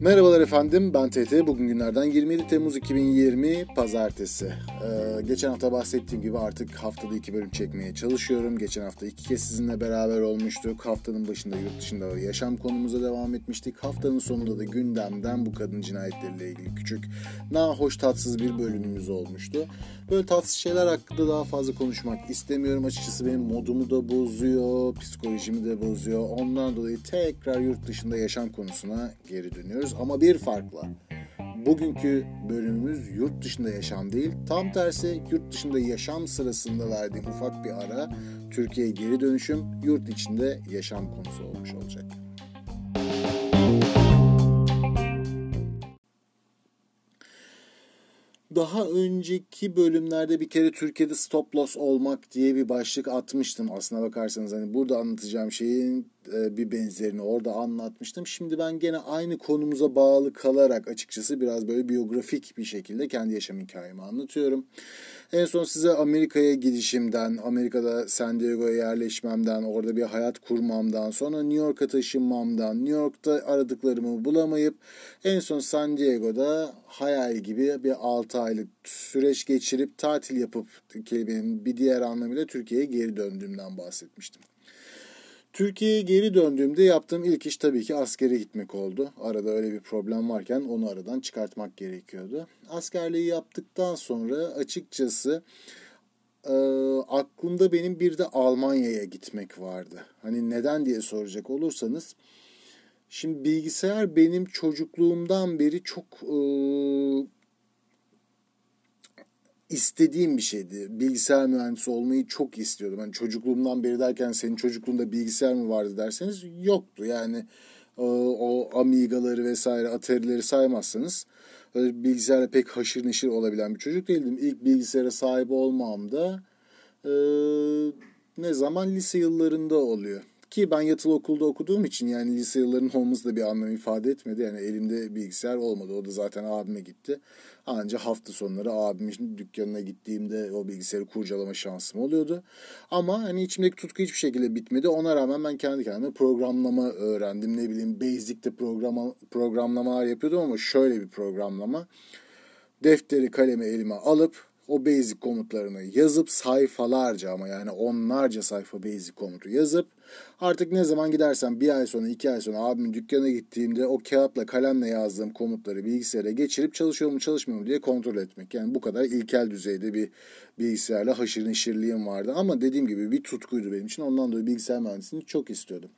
Merhabalar efendim, ben TT. Bugün günlerden 27 Temmuz 2020 Pazartesi. Geçen hafta bahsettiğim gibi artık haftada 2 bölüm çekmeye çalışıyorum. Geçen hafta 2 kez sizinle beraber olmuştuk. Haftanın başında yurt dışında yaşam konumuza devam etmiştik. Haftanın sonunda da gündemden bu kadın cinayetleriyle ilgili küçük, nahoş tatsız bir bölümümüz olmuştu. Böyle tatsız şeyler hakkında daha fazla konuşmak istemiyorum. Açıkçası benim modumu da bozuyor, psikolojimi de bozuyor. Ondan dolayı tekrar yurt dışında yaşam konusuna geri dönüyoruz. Ama bir farkla, bugünkü bölümümüz yurt dışında yaşam değil, tam tersi yurt dışında yaşam sırasında verdiğim ufak bir ara, Türkiye'ye geri dönüşüm, yurt içinde yaşam konusu olmuş olacak. Daha önceki bölümlerde bir kere Türkiye'de stop loss olmak diye bir başlık atmıştım. Aslına bakarsanız hani burada anlatacağım şeyin bir benzerini orada anlatmıştım. Şimdi ben gene aynı konumuza bağlı kalarak açıkçası biraz böyle biyografik bir şekilde kendi yaşam hikayemi anlatıyorum. En son size Amerika'ya gidişimden, Amerika'da San Diego'ya yerleşmemden, orada bir hayat kurmamdan, sonra New York'a taşınmamdan, New York'ta aradıklarımı bulamayıp en son San Diego'da hayal gibi bir 6 aylık süreç geçirip tatil yapıp kelimenin bir diğer anlamıyla Türkiye'ye geri döndüğümden bahsetmiştim. Türkiye'ye geri döndüğümde yaptığım ilk iş tabii ki askere gitmek oldu. Arada öyle bir problem varken onu aradan çıkartmak gerekiyordu. Askerliği yaptıktan sonra açıkçası aklımda benim bir de Almanya'ya gitmek vardı. Hani neden diye soracak olursanız, şimdi bilgisayar benim çocukluğumdan beri çok istediğim bir şeydi. Bilgisayar mühendisi olmayı çok istiyordum. Hani çocukluğumdan beri derken senin çocukluğunda bilgisayar mı vardı derseniz yoktu. Yani o Amiga'ları vesaire Atari'leri saymazsanız bilgisayarla pek haşır neşir olabilen bir çocuk değildim. İlk bilgisayara sahip olmam da ne zaman lise yıllarında oluyor. Ki ben yatılı okulda okuduğum için yani lise yıllarının olması da bir anlam ifade etmedi. Yani elimde bilgisayar olmadı. O da zaten abime gitti. Ancak hafta sonları abimin dükkanına gittiğimde o bilgisayarı kurcalama şansım oluyordu. Ama hani içimdeki tutku hiçbir şekilde bitmedi. Ona rağmen ben kendi kendime programlama öğrendim. Ne bileyim Basic'te programlamalar yapıyordum ama şöyle bir programlama. Defteri kalemi elime alıp o basic komutlarını yazıp sayfalarca ama yani onlarca sayfa basic komutu yazıp artık ne zaman gidersem bir ay sonra 2 ay sonra abimin dükkana gittiğimde o kağıtla kalemle yazdığım komutları bilgisayara geçirip çalışıyor mu çalışmıyor mu diye kontrol etmek. Yani bu kadar ilkel düzeyde bir bilgisayarla haşır neşirliğim vardı ama dediğim gibi bir tutkuydu benim için, ondan dolayı bilgisayar mühendisliğini çok istiyordum.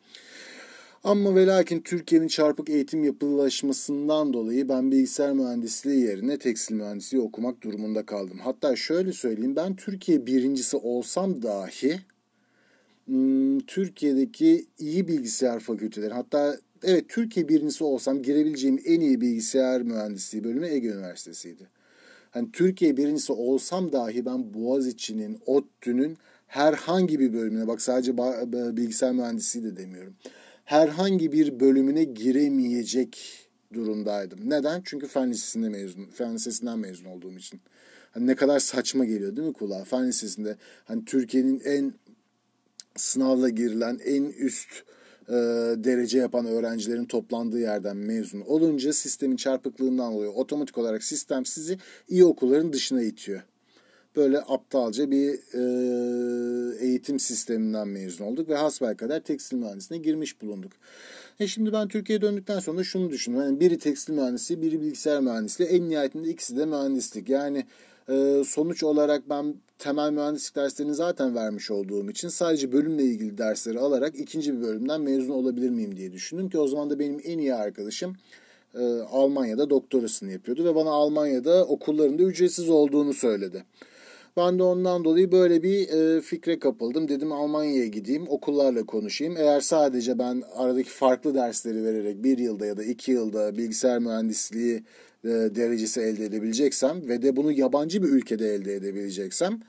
Ama ve lakin Türkiye'nin çarpık eğitim yapılaşmasından dolayı ben bilgisayar mühendisliği yerine tekstil mühendisliği okumak durumunda kaldım. Hatta şöyle söyleyeyim, ben Türkiye birincisi olsam dahi Türkiye'deki iyi bilgisayar fakülteleri, hatta evet Türkiye birincisi olsam girebileceğim en iyi bilgisayar mühendisliği bölümü Ege Üniversitesi'ydi. Hani Türkiye birincisi olsam dahi ben Boğaziçi'nin, ODTÜ'nün herhangi bir bölümüne, bak sadece bilgisayar mühendisliği de demiyorum, herhangi bir bölümüne giremeyecek durumdaydım. Neden? Çünkü Fen Lisesi'nden mezun olduğum için. Hani ne kadar saçma geliyor değil mi kulağa? Fen Lisesi'nde hani Türkiye'nin en sınavla girilen en üst derece yapan öğrencilerin toplandığı yerden mezun olunca sistemin çarpıklığından dolayı otomatik olarak sistem sizi iyi okulların dışına itiyor. Böyle aptalca bir eğitim sisteminden mezun olduk ve hasbelkader tekstil mühendisliğine girmiş bulunduk. Şimdi ben Türkiye'ye döndükten sonra şunu düşündüm. Yani biri tekstil mühendisi, biri bilgisayar mühendisliği. En nihayetinde ikisi de mühendislik. Yani sonuç olarak ben temel mühendislik derslerini zaten vermiş olduğum için sadece bölümle ilgili dersleri alarak ikinci bir bölümden mezun olabilir miyim diye düşündüm ki o zaman da benim en iyi arkadaşım Almanya'da doktorasını yapıyordu ve bana Almanya'da okullarında ücretsiz olduğunu söyledi. Ben de ondan dolayı böyle bir fikre kapıldım. Dedim Almanya'ya gideyim, okullarla konuşayım. Eğer sadece ben aradaki farklı dersleri vererek 1 yılda ya da 2 yılda bilgisayar mühendisliği derecesi elde edebileceksem ve de bunu yabancı bir ülkede elde edebileceksem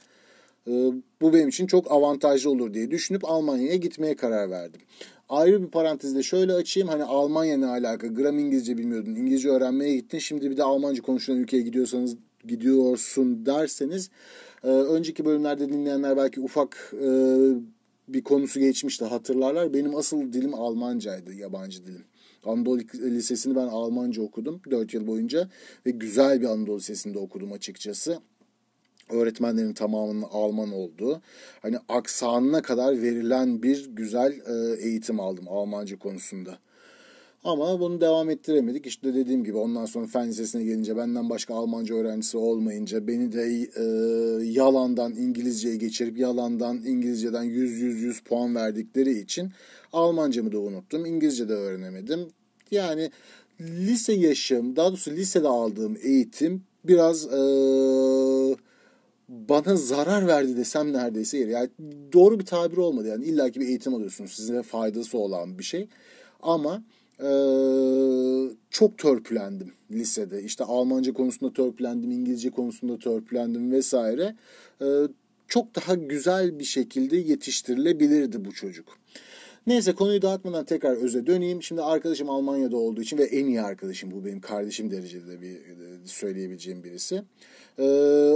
bu benim için çok avantajlı olur diye düşünüp Almanya'ya gitmeye karar verdim. Ayrı bir parantezde şöyle açayım. Hani Almanya ne alaka? Gram İngilizce bilmiyordun. İngilizce öğrenmeye gittin. Şimdi bir de Almanca konuşulan ülkeye gidiyorsun derseniz önceki bölümlerde dinleyenler belki ufak bir konusu geçmişti, hatırlarlar. Benim asıl dilim Almancaydı, yabancı dilim. Anadolu Lisesi'ni ben Almanca okudum 4 yıl boyunca ve güzel bir Anadolu Lisesi'nde okudum açıkçası. Öğretmenlerin tamamının Alman olduğu, hani aksanına kadar verilen bir güzel eğitim aldım Almanca konusunda. Ama bunu devam ettiremedik. İşte dediğim gibi ondan sonra fen lisesine gelince benden başka Almanca öğrencisi olmayınca beni de yalandan İngilizceye geçirip yalandan İngilizceden 100 puan verdikleri için Almancamı da unuttum. İngilizce de öğrenemedim. Yani lise yaşım, daha doğrusu lisede aldığım eğitim biraz bana zarar verdi desem neredeyse yeri. Yani doğru bir tabir olmadı. Yani illaki bir eğitim alıyorsunuz. Size faydası olan bir şey. Ama çok törpülendim lisede. İşte Almanca konusunda törpülendim, İngilizce konusunda törpülendim vesaire. Çok daha güzel bir şekilde yetiştirilebilirdi bu çocuk. Neyse, konuyu dağıtmadan tekrar öze döneyim. Şimdi arkadaşım Almanya'da olduğu için ve en iyi arkadaşım, bu benim kardeşim derecede bir söyleyebileceğim birisi.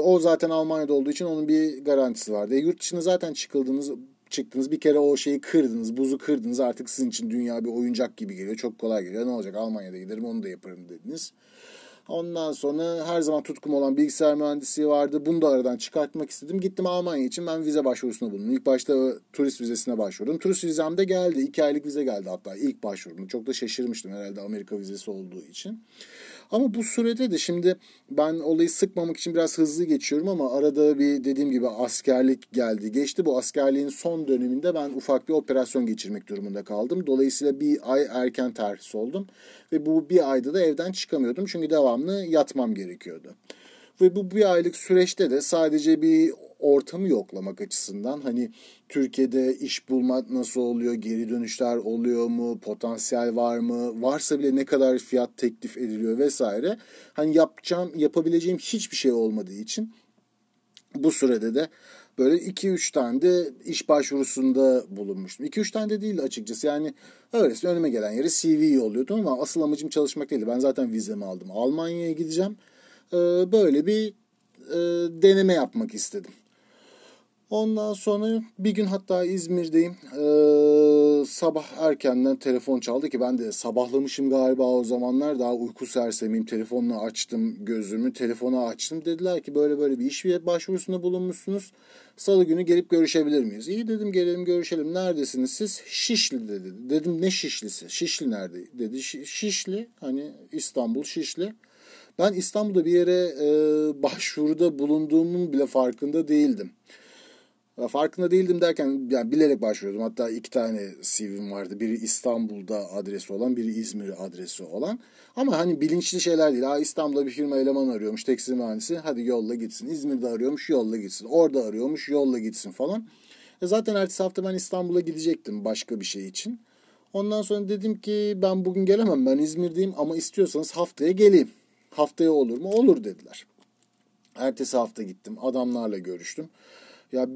O zaten Almanya'da olduğu için onun bir garantisi vardı. Yurt dışına zaten çıktınız bir kere, o şeyi kırdınız, buzu kırdınız, artık sizin için dünya bir oyuncak gibi geliyor, çok kolay geliyor, ne olacak Almanya'da giderim onu da yaparım dediniz. Ondan sonra her zaman tutkum olan bilgisayar mühendisliği vardı, bunu da aradan çıkartmak istedim, gittim Almanya için ben vize başvurusuna bulundum. İlk başta turist vizesine başvurdum, turist vizem de geldi, 2 aylık vize geldi hatta ilk başvurumda, çok da şaşırmıştım herhalde Amerika vizesi olduğu için. Ama bu sürede de şimdi ben olayı sıkmamak için biraz hızlı geçiyorum ama arada bir dediğim gibi askerlik geldi geçti. Bu askerliğin son döneminde ben ufak bir operasyon geçirmek durumunda kaldım. Dolayısıyla bir ay erken terhis oldum ve bu bir ayda da evden çıkamıyordum çünkü devamlı yatmam gerekiyordu. Ve bu bir aylık süreçte de sadece bir ortamı yoklamak açısından, hani Türkiye'de iş bulmak nasıl oluyor, geri dönüşler oluyor mu, potansiyel var mı, varsa bile ne kadar fiyat teklif ediliyor vesaire. Hani yapabileceğim hiçbir şey olmadığı için bu sürede de böyle 2-3 tane de iş başvurusunda bulunmuştum. 2-3 tane de değil açıkçası, yani öylesine önüme gelen yere CV yolluyordum ama asıl amacım çalışmak değildi. Ben zaten vizemi aldım, Almanya'ya gideceğim, böyle bir deneme yapmak istedim. Ondan sonra bir gün hatta İzmir'deyim. Sabah erkenden telefon çaldı ki ben de sabahlamışım galiba o zamanlar. Daha uyku sersemiyim. Telefonla açtım gözümü. Telefona açtım. Dediler ki böyle böyle bir iş başvurusunda bulunmuşsunuz. Salı günü gelip görüşebilir miyiz? İyi dedim, gelelim görüşelim. Neredesiniz siz? Şişli dedi. Dedim ne Şişlisi? Şişli nerede? Dedi Şişli. Hani İstanbul Şişli. Ben İstanbul'da bir yere başvuruda bulunduğumun bile farkında değildim. Farkında değildim derken yani bilerek başvuruyordum. Hatta 2 tane CV'm vardı. Biri İstanbul'da adresi olan, biri İzmir adresi olan. Ama hani bilinçli şeyler değil. Ha, İstanbul'da bir firma eleman arıyormuş, tekstil mühendisi. Hadi yolla gitsin. İzmir'de arıyormuş, yolla gitsin. Orada arıyormuş, yolla gitsin falan. Zaten ertesi hafta ben İstanbul'a gidecektim başka bir şey için. Ondan sonra dedim ki ben bugün gelemem. Ben İzmir'deyim ama istiyorsanız haftaya geleyim. Haftaya olur mu? Olur dediler. Ertesi hafta gittim. Adamlarla görüştüm. Ya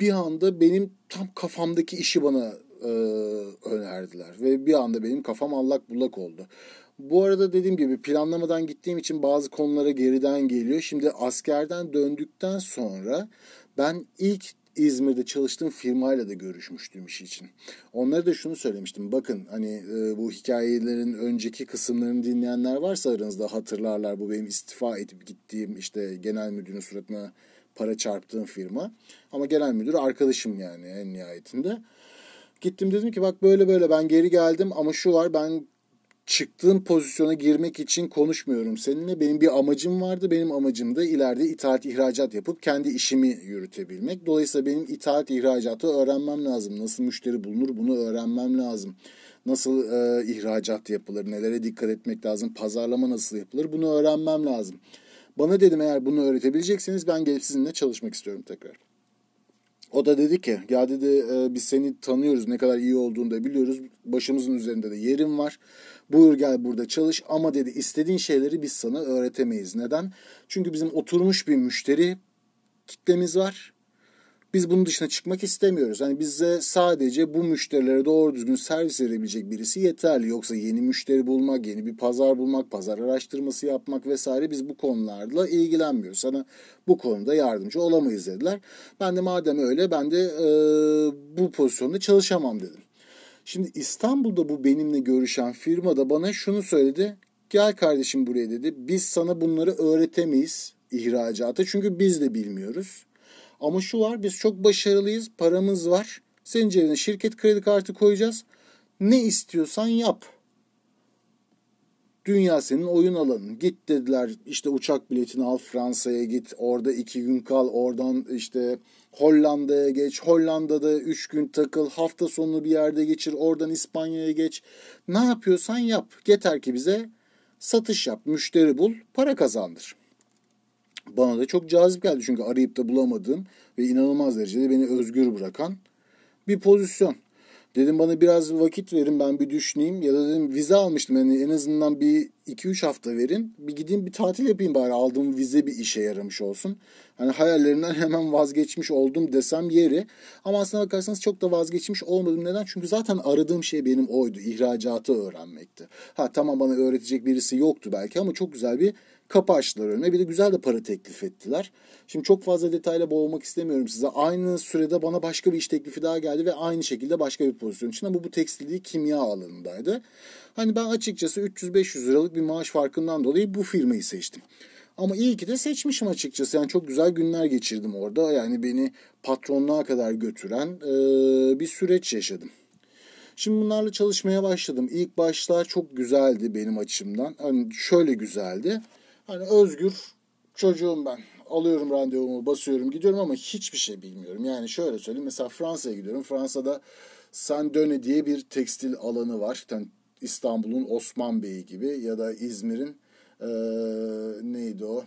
bir anda benim tam kafamdaki işi bana önerdiler. Ve bir anda benim kafam allak bullak oldu. Bu arada dediğim gibi planlamadan gittiğim için bazı konulara geriden geliyor. Şimdi askerden döndükten sonra ben ilk İzmir'de çalıştığım firmayla da görüşmüştüm iş için. Onlara da şunu söylemiştim. Bakın hani bu hikayelerin önceki kısımlarını dinleyenler varsa aranızda hatırlarlar. Bu benim istifa edip gittiğim, işte genel müdürün suratına para çarptığım firma. Ama genel müdür arkadaşım yani en nihayetinde. Gittim dedim ki bak böyle böyle ben geri geldim ama şu var, ben çıktığım pozisyona girmek için konuşmuyorum seninle. Benim bir amacım vardı. Benim amacım da ileride ithalat ihracat yapıp kendi işimi yürütebilmek. Dolayısıyla benim ithalat ihracatı öğrenmem lazım. Nasıl müşteri bulunur bunu öğrenmem lazım. Nasıl ihracat yapılır, nelere dikkat etmek lazım, pazarlama nasıl yapılır bunu öğrenmem lazım. Bana dedim eğer bunu öğretebilecekseniz ben gelip sizinle çalışmak istiyorum tekrar. O da dedi ki ya dedi biz seni tanıyoruz, ne kadar iyi olduğunu da biliyoruz. Başımızın üzerinde de yerin var. Buyur gel burada çalış ama dedi istediğin şeyleri biz sana öğretemeyiz. Neden? Çünkü bizim oturmuş bir müşteri kitlemiz var. Biz bunun dışına çıkmak istemiyoruz. Hani bize sadece bu müşterilere doğru düzgün servis verebilecek birisi yeterli. Yoksa yeni müşteri bulmak, yeni bir pazar bulmak, pazar araştırması yapmak vesaire biz bu konularla ilgilenmiyoruz. Sana bu konuda yardımcı olamayız dediler. Ben de madem öyle ben de bu pozisyonda çalışamam dedim. Şimdi İstanbul'da bu benimle görüşen firma da bana şunu söyledi. Gel kardeşim buraya dedi. Biz sana bunları öğretemeyiz ihracata. Çünkü biz de bilmiyoruz. Ama şu var, biz çok başarılıyız, paramız var. Senin cebine şirket kredi kartı koyacağız. Ne istiyorsan yap. Dünya senin oyun alanın. Git dediler işte uçak biletini al Fransa'ya git. Orada 2 gün kal. Oradan işte Hollanda'ya geç. Hollanda'da 3 gün takıl. Hafta sonunu bir yerde geçir. Oradan İspanya'ya geç. Ne yapıyorsan yap. Yeter ki bize satış yap. Müşteri bul. Para kazandır. Bana da çok cazip geldi çünkü arayıp da bulamadığım ve inanılmaz derecede beni özgür bırakan bir pozisyon. Dedim bana biraz vakit verin ben bir düşüneyim ya da dedim vize almıştım yani en azından bir 2-3 hafta verin bir gideyim bir tatil yapayım bari aldığım vize bir işe yaramış olsun. Hani hayallerinden hemen vazgeçmiş oldum desem yeri ama aslına bakarsanız çok da vazgeçmiş olmadım neden? Çünkü zaten aradığım şey benim oydu, ihracatı öğrenmekti. Ha tamam bana öğretecek birisi yoktu belki ama çok güzel bir kapı açtılar önüme. Bir de güzel de para teklif ettiler. Şimdi çok fazla detayla boğulmak istemiyorum size. Aynı sürede bana başka bir iş teklifi daha geldi ve aynı şekilde başka bir pozisyon için. Ama bu tekstil değil, kimya alanındaydı. Hani ben açıkçası 300-500 liralık bir maaş farkından dolayı bu firmayı seçtim. Ama iyi ki de seçmişim açıkçası. Yani çok güzel günler geçirdim orada. Yani beni patronluğa kadar götüren bir süreç yaşadım. Şimdi bunlarla çalışmaya başladım. İlk başlar çok güzeldi benim açımdan. Hani şöyle güzeldi. Hani özgür çocuğum ben. Alıyorum randevumu, basıyorum, gidiyorum ama hiçbir şey bilmiyorum. Yani şöyle söyleyeyim. Mesela Fransa'ya gidiyorum. Fransa'da Saint-Denis diye bir tekstil alanı var. Yani İstanbul'un Osmanbey'i gibi ya da İzmir'in neydi o?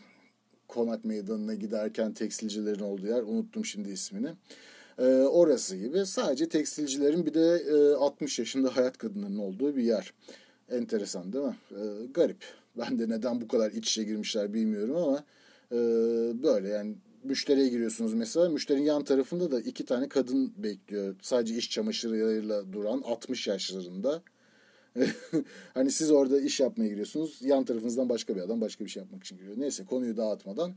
Konak Meydanı'na giderken tekstilcilerin olduğu yer. Unuttum şimdi ismini. Orası gibi. Sadece tekstilcilerin bir de 60 yaşında hayat kadınlarının olduğu bir yer. Enteresan değil mi? Garip. Ben de neden bu kadar iç içe girmişler bilmiyorum ama böyle yani müşteriye giriyorsunuz mesela. Müşterinin yan tarafında da 2 tane kadın bekliyor. Sadece iş çamaşırıyla duran 60 yaşlarında. Hani siz orada iş yapmaya giriyorsunuz. Yan tarafınızdan başka bir adam başka bir şey yapmak için giriyor. Neyse konuyu dağıtmadan.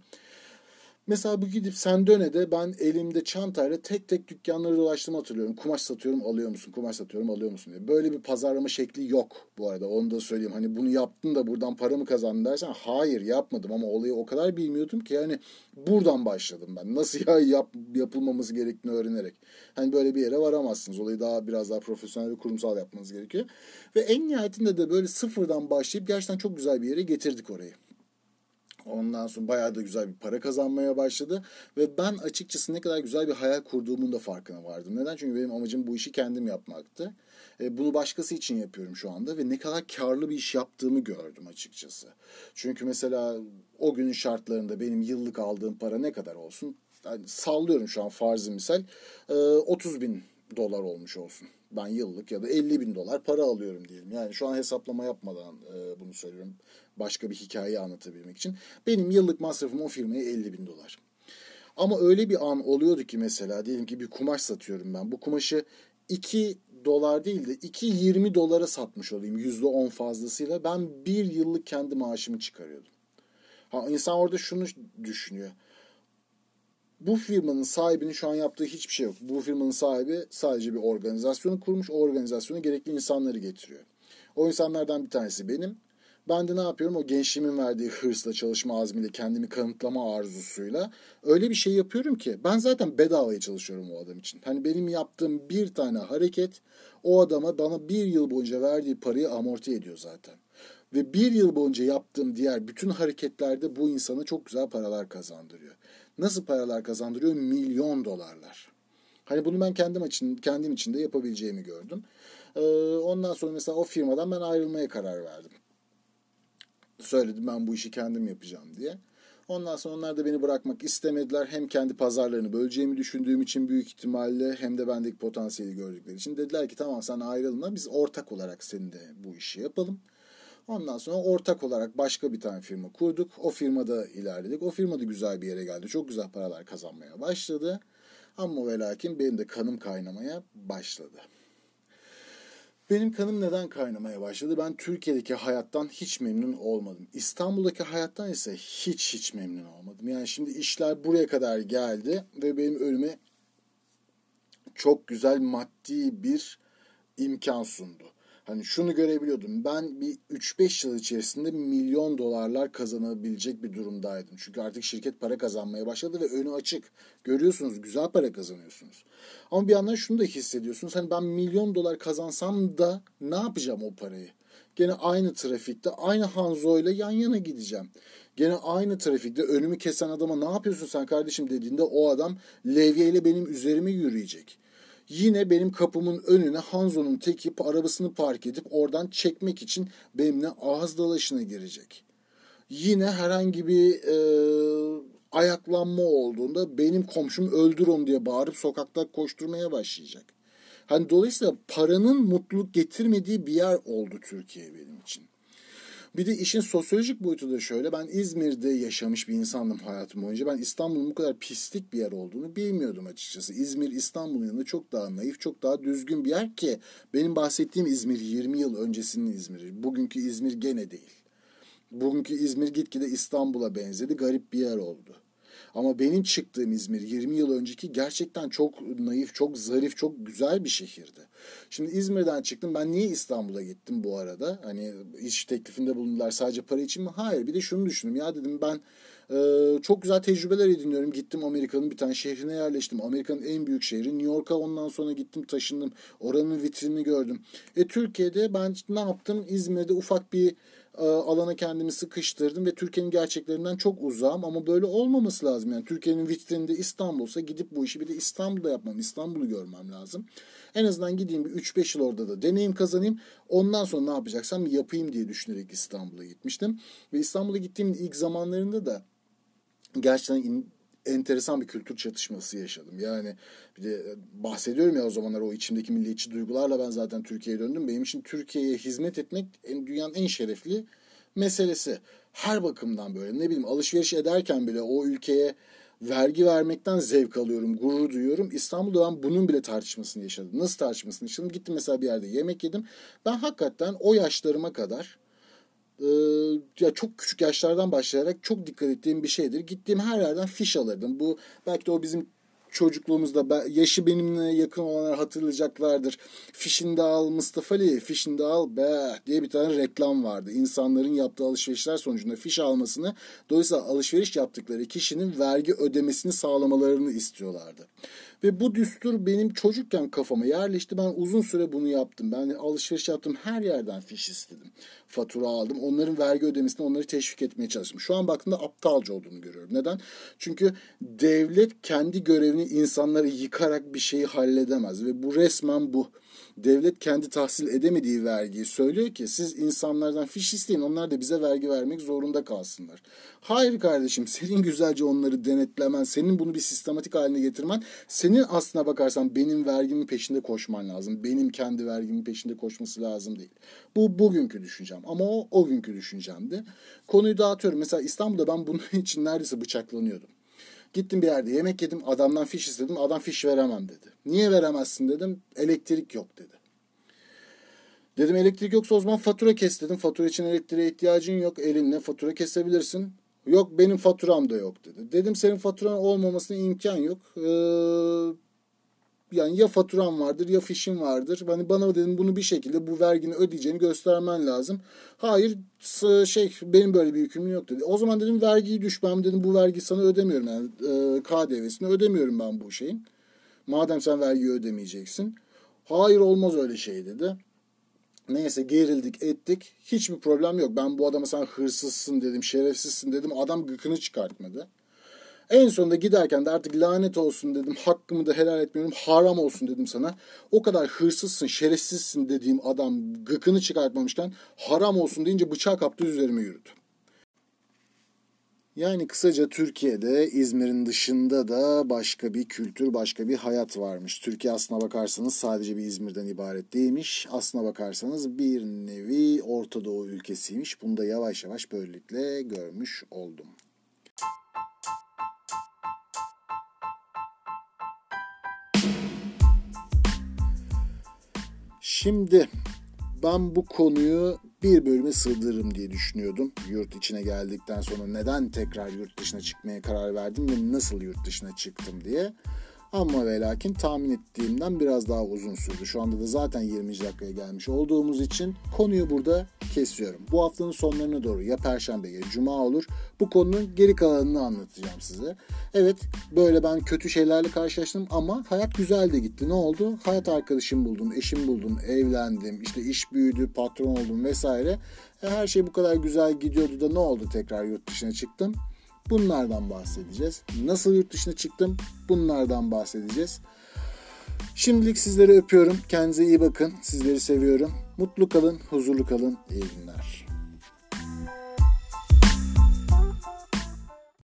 Mesela bu gidip sen döne de ben elimde çantayla tek tek dükkanları dolaştığımı hatırlıyorum. Kumaş satıyorum alıyor musun? Kumaş satıyorum alıyor musun? Diye. Böyle bir pazarlama şekli yok bu arada. Onu da söyleyeyim. Hani bunu yaptın da buradan para mı kazandın dersen hayır yapmadım ama olayı o kadar bilmiyordum ki yani buradan başladım ben. Nasıl ya yapılmaması gerektiğini öğrenerek. Hani böyle bir yere varamazsınız. Olayı daha biraz daha profesyonel ve kurumsal yapmanız gerekiyor. Ve en nihayetinde de böyle sıfırdan başlayıp gerçekten çok güzel bir yere getirdik orayı. Ondan sonra bayağı da güzel bir para kazanmaya başladı. Ve ben açıkçası ne kadar güzel bir hayal kurduğumun da farkına vardım. Neden? Çünkü benim amacım bu işi kendim yapmaktı. Bunu başkası için yapıyorum şu anda. Ve ne kadar karlı bir iş yaptığımı gördüm açıkçası. Çünkü mesela o günün şartlarında benim yıllık aldığım para ne kadar olsun? Yani sallıyorum şu an farzı misal. 30.000 dolar olmuş olsun. Ben yıllık ya da 50.000 dolar para alıyorum diyelim. Yani şu an hesaplama yapmadan bunu söylüyorum. Başka bir hikayeyi anlatabilmek için. Benim yıllık masrafım o firmaya 50.000 dolar. Ama öyle bir an oluyordu ki mesela diyelim ki bir kumaş satıyorum ben. Bu kumaşı 2 dolar değil de 2.20 dolara satmış olayım. %10 fazlasıyla. Ben bir yıllık kendi maaşımı çıkarıyordum. Ha, insan orada şunu düşünüyor. Bu firmanın sahibinin şu an yaptığı hiçbir şey yok. Bu firmanın sahibi sadece bir organizasyonu kurmuş. O organizasyona gerekli insanları getiriyor. O insanlardan bir tanesi benim. Ben de ne yapıyorum? O gençliğimin verdiği hırsla, çalışma azmiyle, kendimi kanıtlama arzusuyla öyle bir şey yapıyorum ki ben zaten bedavaya çalışıyorum o adam için. Hani benim yaptığım bir tane hareket o adama bana bir yıl boyunca verdiği parayı amorti ediyor zaten. Ve bir yıl boyunca yaptığım diğer bütün hareketlerde bu insana çok güzel paralar kazandırıyor. Nasıl paralar kazandırıyor? Milyon dolarlar. Hani bunu ben kendim için de yapabileceğimi gördüm. Ondan sonra mesela o firmadan ben ayrılmaya karar verdim. Söyledim ben bu işi kendim yapacağım diye. Ondan sonra onlar da beni bırakmak istemediler. Hem kendi pazarlarını böleceğimi düşündüğüm için büyük ihtimalle hem de bendeki potansiyeli gördükleri için. Dediler ki tamam sen ayrılma biz ortak olarak seninle bu işi yapalım. Ondan sonra ortak olarak başka bir tane firma kurduk. O firmada ilerledik. O firma da güzel bir yere geldi. Çok güzel paralar kazanmaya başladı. Amma ve lakin benim de kanım kaynamaya başladı. Benim kanım neden kaynamaya başladı? Ben Türkiye'deki hayattan hiç memnun olmadım. İstanbul'daki hayattan ise hiç memnun olmadım. Yani şimdi işler buraya kadar geldi ve benim önüme çok güzel maddi bir imkan sundu. Hani şunu görebiliyordum. Ben bir 3-5 yıl içerisinde milyon dolarlar kazanabilecek bir durumdaydım. Çünkü artık şirket para kazanmaya başladı ve önü açık. Görüyorsunuz, güzel para kazanıyorsunuz. Ama bir yandan şunu da hissediyorsunuz. Hani ben milyon dolar kazansam da ne yapacağım o parayı? Gene aynı trafikte, aynı Hanzo'yla yan yana gideceğim. Gene aynı trafikte önümü kesen adama ne yapıyorsun sen kardeşim dediğinde o adam levyeyle benim üzerime yürüyecek. Yine benim kapımın önüne Hanzo'nun teki arabasını park edip oradan çekmek için benimle ağız dalaşına girecek. Yine herhangi bir ayaklanma olduğunda benim komşum öldür onu diye bağırıp sokakta koşturmaya başlayacak. Hani dolayısıyla paranın mutluluk getirmediği bir yer oldu Türkiye benim için. Bir de işin sosyolojik boyutu da şöyle. Ben İzmir'de yaşamış bir insandım hayatım boyunca. Ben İstanbul'un bu kadar pislik bir yer olduğunu bilmiyordum açıkçası. İzmir İstanbul'un yanında çok daha naif, çok daha düzgün bir yer ki benim bahsettiğim İzmir 20 yıl öncesinin İzmir'i. Bugünkü İzmir gene değil. Bugünkü İzmir gitgide İstanbul'a benzedi. Garip bir yer oldu. Ama benim çıktığım İzmir 20 yıl önceki gerçekten çok naif, çok zarif, çok güzel bir şehirdi. Şimdi İzmir'den çıktım. Ben niye İstanbul'a gittim bu arada? Hani iş teklifinde bulundular sadece para için mi? Hayır. Bir de şunu düşündüm. Ya dedim ben çok güzel tecrübeler ediniyorum. Gittim Amerika'nın bir tane şehrine yerleştim. Amerika'nın en büyük şehri New York'a, ondan sonra gittim taşındım. Oranın vitrinini gördüm. Türkiye'de ben ne yaptım? İzmir'de ufak bir alana kendimi sıkıştırdım ve Türkiye'nin gerçeklerinden çok uzağım ama böyle olmaması lazım. Yani Türkiye'nin vitrininde İstanbul'sa gidip bu işi bir de İstanbul'da yapmam, İstanbul'u görmem lazım. En azından gideyim bir 3-5 yıl orada da deneyim kazanayım. Ondan sonra ne yapacaksam yapayım diye düşünerek İstanbul'a gitmiştim. Ve İstanbul'a gittiğim ilk zamanlarında da gerçekten enteresan bir kültür çatışması yaşadım. Yani bir de bahsediyorum ya, o zamanlar o içimdeki milliyetçi duygularla ben zaten Türkiye'ye döndüm. Benim için Türkiye'ye hizmet etmek dünyanın en şerefli meselesi. Her bakımdan böyle, ne bileyim, alışveriş ederken bile o ülkeye vergi vermekten zevk alıyorum, gurur duyuyorum. İstanbul'da ben bunun bile tartışmasını yaşadım. Nasıl tartışmasını yaşadım? Gittim mesela bir yerde yemek yedim. Ben hakikaten o yaşlarıma kadar ya çok küçük yaşlardan başlayarak çok dikkat ettiğim bir şeydir. Gittiğim her yerden fiş alırdım. Bu belki de o bizim çocukluğumuzda, yaşı benimle yakın olanlar hatırlayacaklardır. Fişini de al Mustafa Ali, fişini de al be diye bir tane reklam vardı. İnsanların yaptığı alışverişler sonucunda fiş almasını, dolayısıyla alışveriş yaptıkları kişinin vergi ödemesini sağlamalarını istiyorlardı. Ve bu düstur benim çocukken kafama yerleşti. Ben uzun süre bunu yaptım. Ben alışveriş yaptım, her yerden fiş istedim. Fatura aldım. Onların vergi ödemesini, onları teşvik etmeye çalıştım. Şu an baktığımda aptalca olduğunu görüyorum. Neden? Çünkü devlet kendi görevini insanları yıkarak bir şeyi halledemez. Ve bu resmen bu. Devlet kendi tahsil edemediği vergiyi söylüyor ki siz insanlardan fiş isteyin, onlar da bize vergi vermek zorunda kalsınlar. Hayır kardeşim, senin güzelce onları denetlemen, senin bunu bir sistematik haline getirmen, senin aslına bakarsan benim vergimin peşinde koşman lazım. Benim kendi vergimin peşinde koşması lazım değil. Bu bugünkü düşüncem ama o günkü düşüncemdi. Konuyu dağıtıyorum. Mesela İstanbul'da ben bunun için neredeyse bıçaklanıyordum. Gittim bir yerde yemek yedim, adamdan fiş istedim, adam fiş veremem dedi. Niye veremezsin dedim, elektrik yok dedi. Dedim elektrik yoksa o zaman fatura kes dedim, fatura için elektriğe ihtiyacın yok, elinle fatura kesebilirsin. Yok benim faturam da yok dedi. Dedim senin faturan olmamasına imkan yok. Yani ya faturan vardır ya fişin vardır. Hani bana dedim bunu bir şekilde bu vergini ödeyeceğini göstermen lazım. Hayır benim böyle bir yükümlülüğüm yok dedi. O zaman dedim vergiyi düşmem dedim, bu vergiyi sana ödemiyorum. Yani KDV'sini ödemiyorum ben bu şeyin. Madem sen vergiyi ödemeyeceksin. Hayır olmaz öyle şey dedi. Neyse gerildik ettik. Hiçbir problem yok. Ben bu adama sen hırsızsın dedim, şerefsizsin dedim. Adam gıkını çıkartmadı. En sonunda giderken de artık lanet olsun dedim, hakkımı da helal etmiyorum, haram olsun dedim sana. O kadar hırsızsın, şerefsizsin dediğim adam gıkını çıkartmamışken haram olsun deyince bıçağı kaptı, üzerime yürüdü. Yani kısaca Türkiye'de, İzmir'in dışında da başka bir kültür, başka bir hayat varmış. Türkiye aslına bakarsanız sadece bir İzmir'den ibaret değilmiş. Aslına bakarsanız bir nevi Orta Doğu ülkesiymiş. Bunu da yavaş yavaş böylelikle görmüş oldum. Şimdi ben bu konuyu bir bölüme sığdırırım diye düşünüyordum. Yurt içine geldikten sonra neden tekrar yurt dışına çıkmaya karar verdim ve nasıl yurt dışına çıktım diye. Ama ve lakin tahmin ettiğimden biraz daha uzun sürdü. Şu anda da zaten 20. dakikaya gelmiş olduğumuz için konuyu burada kesiyorum. Bu haftanın sonlarına doğru ya Perşembe ya Cuma olur. Bu konunun geri kalanını anlatacağım size. Evet, böyle ben kötü şeylerle karşılaştım ama hayat güzel de gitti. Ne oldu? Hayat arkadaşım buldum, eşim buldum, evlendim, işte iş büyüdü, patron oldum vesaire. Her şey bu kadar güzel gidiyordu da ne oldu, tekrar yurt dışına çıktım? Bunlardan bahsedeceğiz. Nasıl yurt dışına çıktım? Bunlardan bahsedeceğiz. Şimdilik sizleri öpüyorum. Kendinize iyi bakın. Sizleri seviyorum. Mutlu kalın, huzurlu kalın. İyi günler.